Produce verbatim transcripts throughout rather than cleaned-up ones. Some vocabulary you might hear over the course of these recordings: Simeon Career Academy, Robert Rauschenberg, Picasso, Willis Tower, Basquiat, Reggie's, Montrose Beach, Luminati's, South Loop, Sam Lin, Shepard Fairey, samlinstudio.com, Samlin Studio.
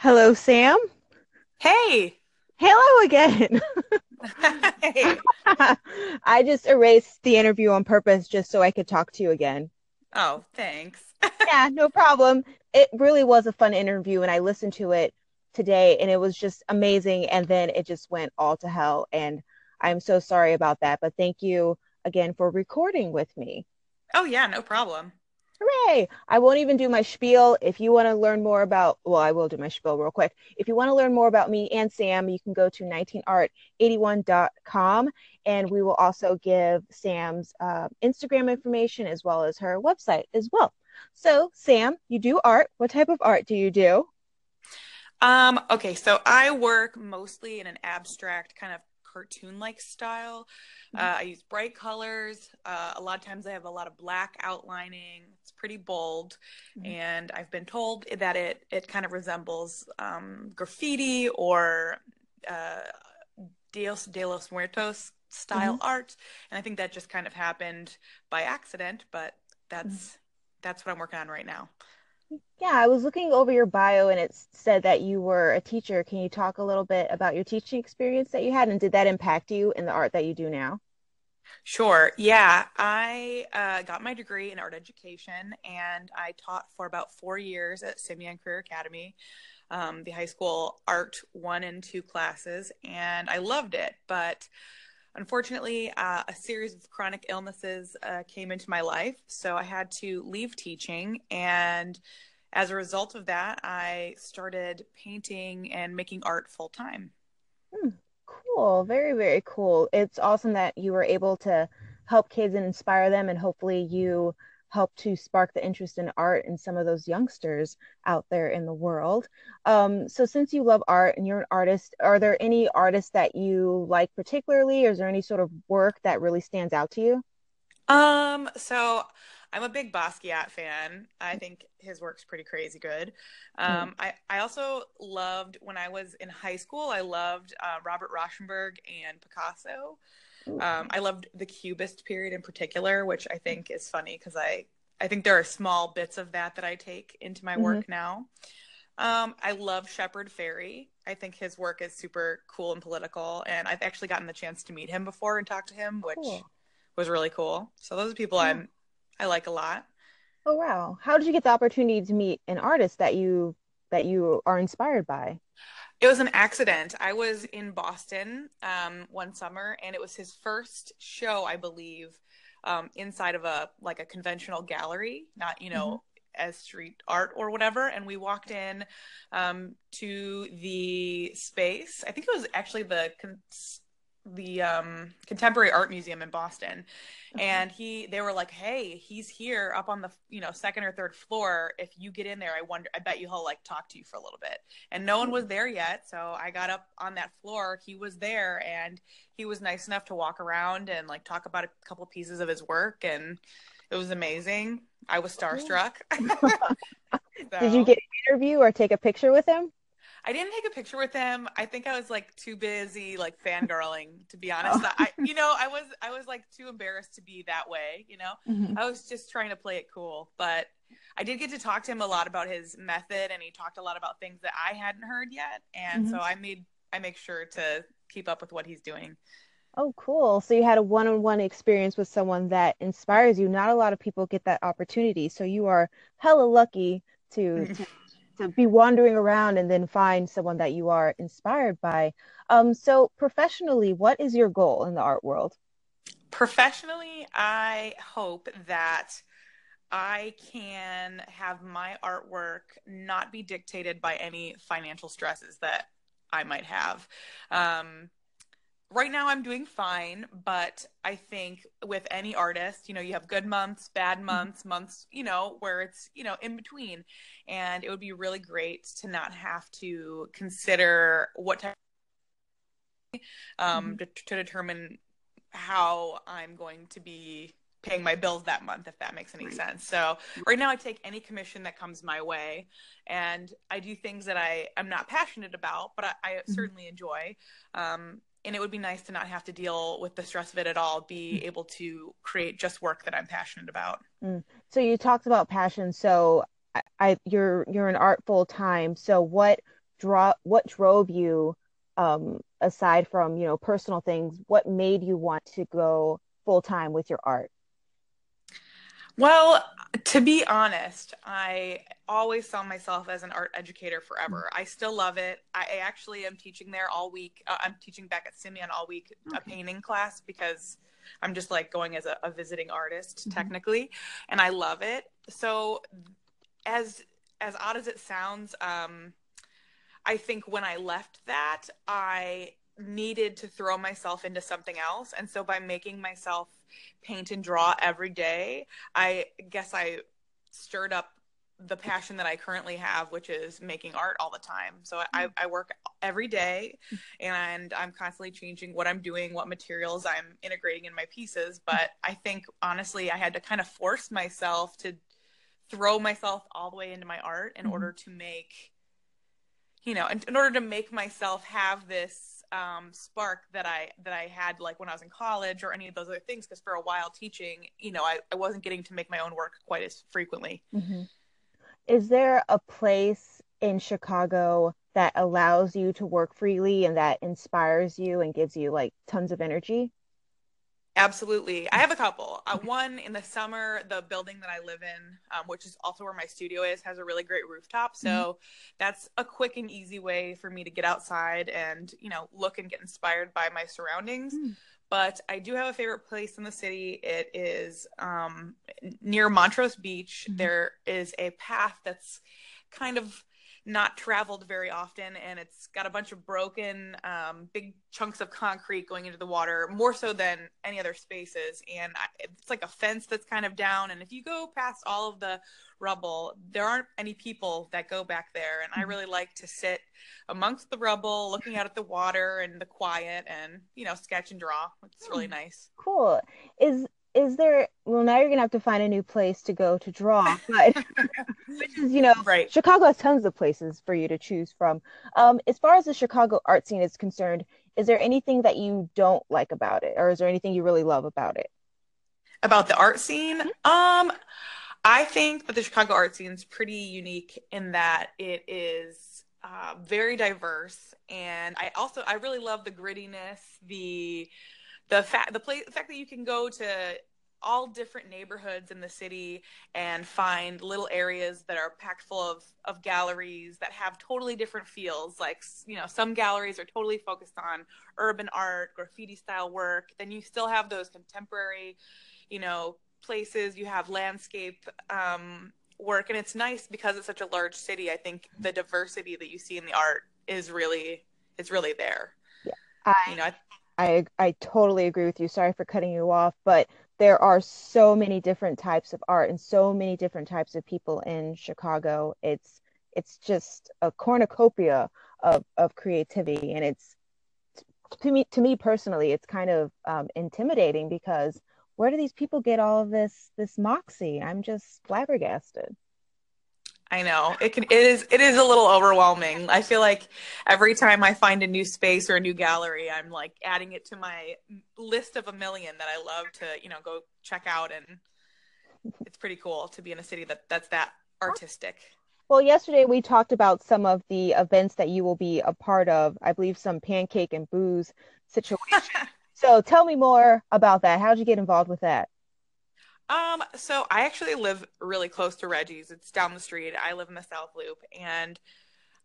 Hello, Sam. Hey. Hello again. Hey. I just erased the interview on purpose just so I could talk to you again. Oh, thanks. Yeah, no problem. It really was a fun interview, and I listened to it today, and it was just amazing, and then it just went all to hell, and I'm so sorry about that, but thank you again for recording with me. Oh, yeah, no problem. Hooray! I won't even do my spiel. If you want to learn more about, well, I will do my spiel real quick. If you want to learn more about me and Sam, you can go to nineteen art eighty-one dot com, and we will also give Sam's uh, Instagram information as well as her website as well. So, Sam, you do art. What type of art do you do? Um, okay, so I work mostly in an abstract kind of cartoon-like style. Uh, I use bright colors. Uh, a lot of times I have a lot of black outlining. It's pretty bold. Mm-hmm. And I've been told that it, it kind of resembles um, graffiti or uh, Dios de los Muertos style mm-hmm. art. And I think that just kind of happened by accident, but that's, mm-hmm. that's what I'm working on right now. Yeah, I was looking over your bio and it said that you were a teacher. Can you talk a little bit about your teaching experience that you had, and did that impact you in the art that you do now? Sure. Yeah, I uh, got my degree in art education, and I taught for about four years at Simeon Career Academy, um, the high school art one and two classes, and I loved it. But unfortunately, uh, a series of chronic illnesses uh, came into my life, so I had to leave teaching, and as a result of that, I started painting and making art full-time. Hmm. Cool. Very, very cool. It's awesome that you were able to help kids and inspire them, and hopefully you help to spark the interest in art in some of those youngsters out there in the world. Um, so since you love art and you're an artist, are there any artists that you like particularly, or is there any sort of work that really stands out to you? Um, so I'm a big Basquiat fan. I think his work's pretty crazy good. Um, mm. I, I also loved, when I was in high school, I loved uh, Robert Rauschenberg and Picasso. Um, I loved the Cubist period in particular, which I think is funny because I, I think there are small bits of that that I take into my mm-hmm. work now. Um, I love Shepard Fairey. I think his work is super cool and political, and I've actually gotten the chance to meet him before and talk to him, which cool. was really cool. So those are people yeah. I'm, I like a lot. Oh, wow. How did you get the opportunity to meet an artist that you, that you are inspired by? It was an accident. I was in Boston um, one summer, and it was his first show, I believe, um, inside of a like a conventional gallery, not, you know, mm-hmm. as street art or whatever. And we walked in um, to the space. I think it was actually the con- the um, Contemporary Art Museum in Boston. Okay. And he, they were like, "Hey, he's here up on the, you know, second or third floor. If you get in there, I wonder, I bet you he'll like talk to you for a little bit." And no one was there yet. So I got up on that floor, he was there, and he was nice enough to walk around and like talk about a couple pieces of his work. And it was amazing. I was starstruck. So. Did you get an interview or take a picture with him? I didn't take a picture with him. I think I was like too busy, like fangirling, to be honest. Oh. I, you know, I was, I was like too embarrassed to be that way. You know, mm-hmm. I was just trying to play it cool, but I did get to talk to him a lot about his method, and he talked a lot about things that I hadn't heard yet. And mm-hmm. so I made, I make sure to keep up with what he's doing. Oh, cool. So you had a one-on-one experience with someone that inspires you. Not a lot of people get that opportunity. So you are hella lucky to, to- to be wandering around and then find someone that you are inspired by. Um, so professionally, what is your goal in the art world? Professionally, I hope that I can have my artwork not be dictated by any financial stresses that I might have. Um, right now I'm doing fine, but I think with any artist, you know, you have good months, bad months, months, you know, where it's, you know, in between, and it would be really great to not have to consider what type of, um, mm-hmm. to, to determine how I'm going to be paying my bills that month, if that makes any sense. So right now I take any commission that comes my way, and I do things that I am not passionate about, but I, I mm-hmm. certainly enjoy, um, and it would be nice to not have to deal with the stress of it at all, be able to create just work that I'm passionate about. Mm. So you talked about passion. So I, I, you're, you're an art full time. So what draw what drove you, um, aside from, you know, personal things, what made you want to go full time with your art? Well, to be honest, I always saw myself as an art educator forever. I still love it. I actually am teaching there all week. Uh, I'm teaching back at Simeon all week, okay. a painting class, because I'm just like going as a, a visiting artist, mm-hmm. technically, and I love it. So as, as odd as it sounds, um, I think when I left that, I needed to throw myself into something else. And so by making myself paint and draw every day, I guess I stirred up the passion that I currently have, which is making art all the time. So I, I work every day and I'm constantly changing what I'm doing, what materials I'm integrating in my pieces. But I think honestly, I had to kind of force myself to throw myself all the way into my art in mm-hmm. order to make, you know, in, in order to make myself have this um, spark that I, that I had like when I was in college or any of those other things. Cause for a while teaching, you know, I, I wasn't getting to make my own work quite as frequently. Mm-hmm. Is there a place in Chicago that allows you to work freely and that inspires you and gives you like tons of energy? Absolutely. I have a couple. Uh, one in the summer, the building that I live in, um, which is also where my studio is, has a really great rooftop. So mm-hmm. that's a quick and easy way for me to get outside and, you know, look and get inspired by my surroundings. Mm-hmm. But I do have a favorite place in the city. It is um, near Montrose Beach. Mm-hmm. There is a path that's kind of not traveled very often, and it's got a bunch of broken um big chunks of concrete going into the water, more so than any other spaces, and I, it's like a fence that's kind of down, and if you go past all of the rubble, there aren't any people that go back there, and I really like to sit amongst the rubble looking out at the water and the quiet and, you know, sketch and draw. It's really nice. Cool. Is Is there, well, now you're going to have to find a new place to go to draw, but, which is, you know, right. Chicago has tons of places for you to choose from. Um, as far as the Chicago art scene is concerned, is there anything that you don't like about it? Or is there anything you really love about it? About the art scene? Mm-hmm. Um, I think that the Chicago art scene is pretty unique in that it is uh, very diverse. And I also, I really love the grittiness, the The fact, the, place, the fact that you can go to all different neighborhoods in the city and find little areas that are packed full of, of galleries that have totally different feels. Like, you know, some galleries are totally focused on urban art, graffiti style work. Then you still have those contemporary, you know, places. You have landscape um, work. And it's nice because it's such a large city. I think the diversity that you see in the art is really, it's really there. Yeah. I- you know, I, I I totally agree with you. Sorry for cutting you off, but there are so many different types of art and so many different types of people in Chicago. It's it's just a cornucopia of, of creativity, and it's to me to me personally, it's kind of um, intimidating because where do these people get all of this this moxie? I'm just flabbergasted. I know it can, it is, it is a little overwhelming. I feel like every time I find a new space or a new gallery, I'm like adding it to my list of a million that I love to, you know, go check out. And it's pretty cool to be in a city that that's that artistic. Well, yesterday we talked about some of the events that you will be a part of, I believe some pancake and booze situation. So tell me more about that. How'd you get involved with that? Um, so I actually live really close to Reggie's. It's down the street. I live in the South Loop, and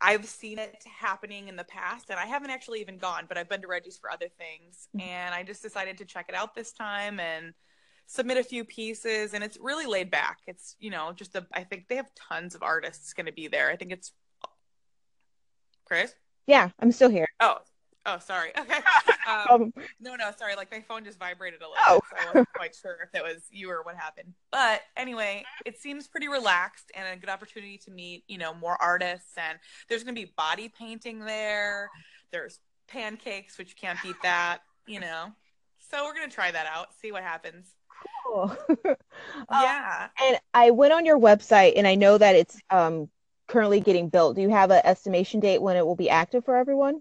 I've seen it happening in the past, and I haven't actually even gone, but I've been to Reggie's for other things. Mm-hmm. And I just decided to check it out this time and submit a few pieces, and it's really laid back. It's, you know, just a, I think they have tons of artists going to be there. I think it's Chris. Yeah, I'm still here. Oh, Oh, sorry. Okay. Um, no, no, sorry. Like my phone just vibrated a little oh. bit, so I wasn't quite sure if that was you or what happened. But anyway, it seems pretty relaxed and a good opportunity to meet, you know, more artists. And there's going to be body painting there. There's pancakes, which you can't beat that, you know. So we're going to try that out, see what happens. Cool. Yeah. Um, and I went on your website, and I know that it's um, currently getting built. Do you have an estimation date when it will be active for everyone?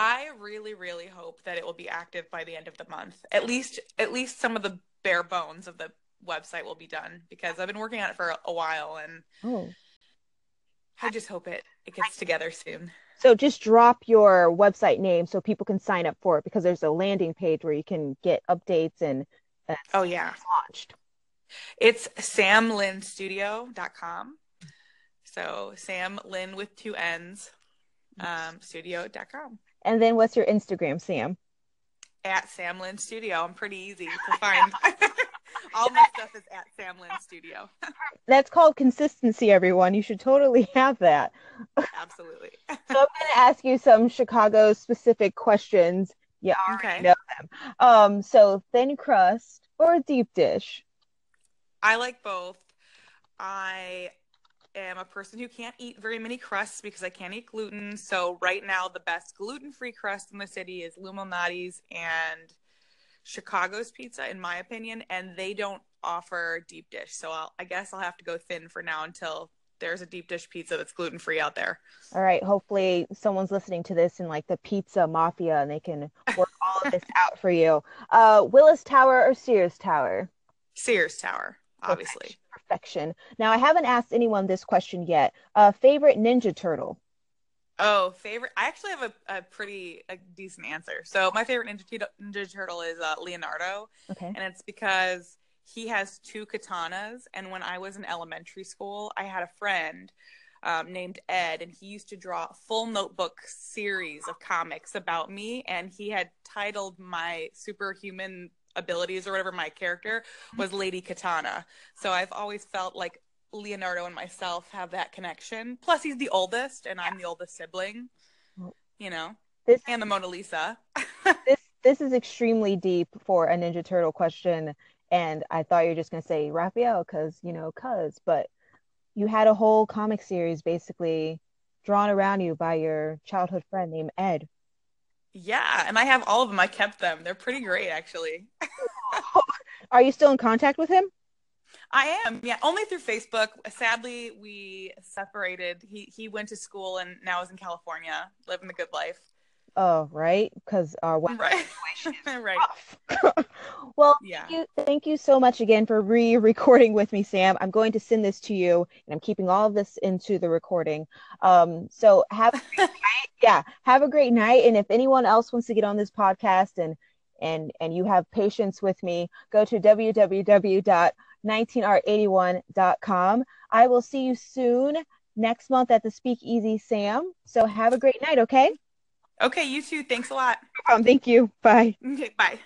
I really, really hope that it will be active by the end of the month. At least, at least some of the bare bones of the website will be done, because I've been working on it for a while, and oh. I just hope it, it gets together soon. So just drop your website name so people can sign up for it, because there's a landing page where you can get updates and uh, oh yeah, it's launched. It's sam lin studio dot com. So Sam Lin with two N's, um, studio dot com. And then what's your Instagram, Sam? At Samlin Studio. I'm pretty easy to find. All my stuff is at Samlin Studio. That's called consistency, everyone. You should totally have that. Absolutely. So I'm going to ask you some Chicago-specific questions. You already okay. know them. Um, so thin crust or deep dish? I like both. I am a person who can't eat very many crusts because I can't eat gluten. So right now, the best gluten-free crust in the city is Luminati's and Chicago's Pizza, in my opinion, and they don't offer deep dish. So I'll, I guess I'll have to go thin for now until there's a deep dish pizza that's gluten-free out there. All right. Hopefully someone's listening to this in like the pizza mafia and they can work all of this out for you. Uh, Willis Tower or Sears Tower? Sears Tower, obviously. Perfection. Perfection. Now, I haven't asked anyone this question yet. Uh, favorite Ninja Turtle? Oh, favorite. I actually have a, a pretty a decent answer. So my favorite Ninja, Ninja Turtle is uh, Leonardo. Okay. And it's because he has two katanas. And when I was in elementary school, I had a friend um, named Ed, and he used to draw a full notebook series of comics about me. And he had titled my superhuman abilities or whatever my character was Lady Katana. So I've always felt like Leonardo and myself have that connection. Plus, he's the oldest, and I'm the oldest sibling, you know, this, and the Mona Lisa. this this is extremely deep for a Ninja Turtle question, and I thought you were just going to say Raphael, because, you know, because, but you had a whole comic series basically drawn around you by your childhood friend named Ed. Yeah, and I have all of them. I kept them. They're pretty great, actually. Are you still in contact with him? I am, yeah, only through Facebook. Sadly, we separated. He he went to school and now is in California, living the good life. Oh, right, because our weather right. situation is right. rough. Well, yeah. thank, you, thank you so much again for re-recording with me, Sam. I'm going to send this to you, and I'm keeping all of this into the recording. Um, so have a great night. Yeah, have a great night. And if anyone else wants to get on this podcast and and and you have patience with me, go to w w w dot nineteen art eighty-one dot com. I will see you soon next month at the Speakeasy, Sam. So have a great night, okay? Okay, you too. Thanks a lot. No problem. Thank you. Bye. Okay, bye.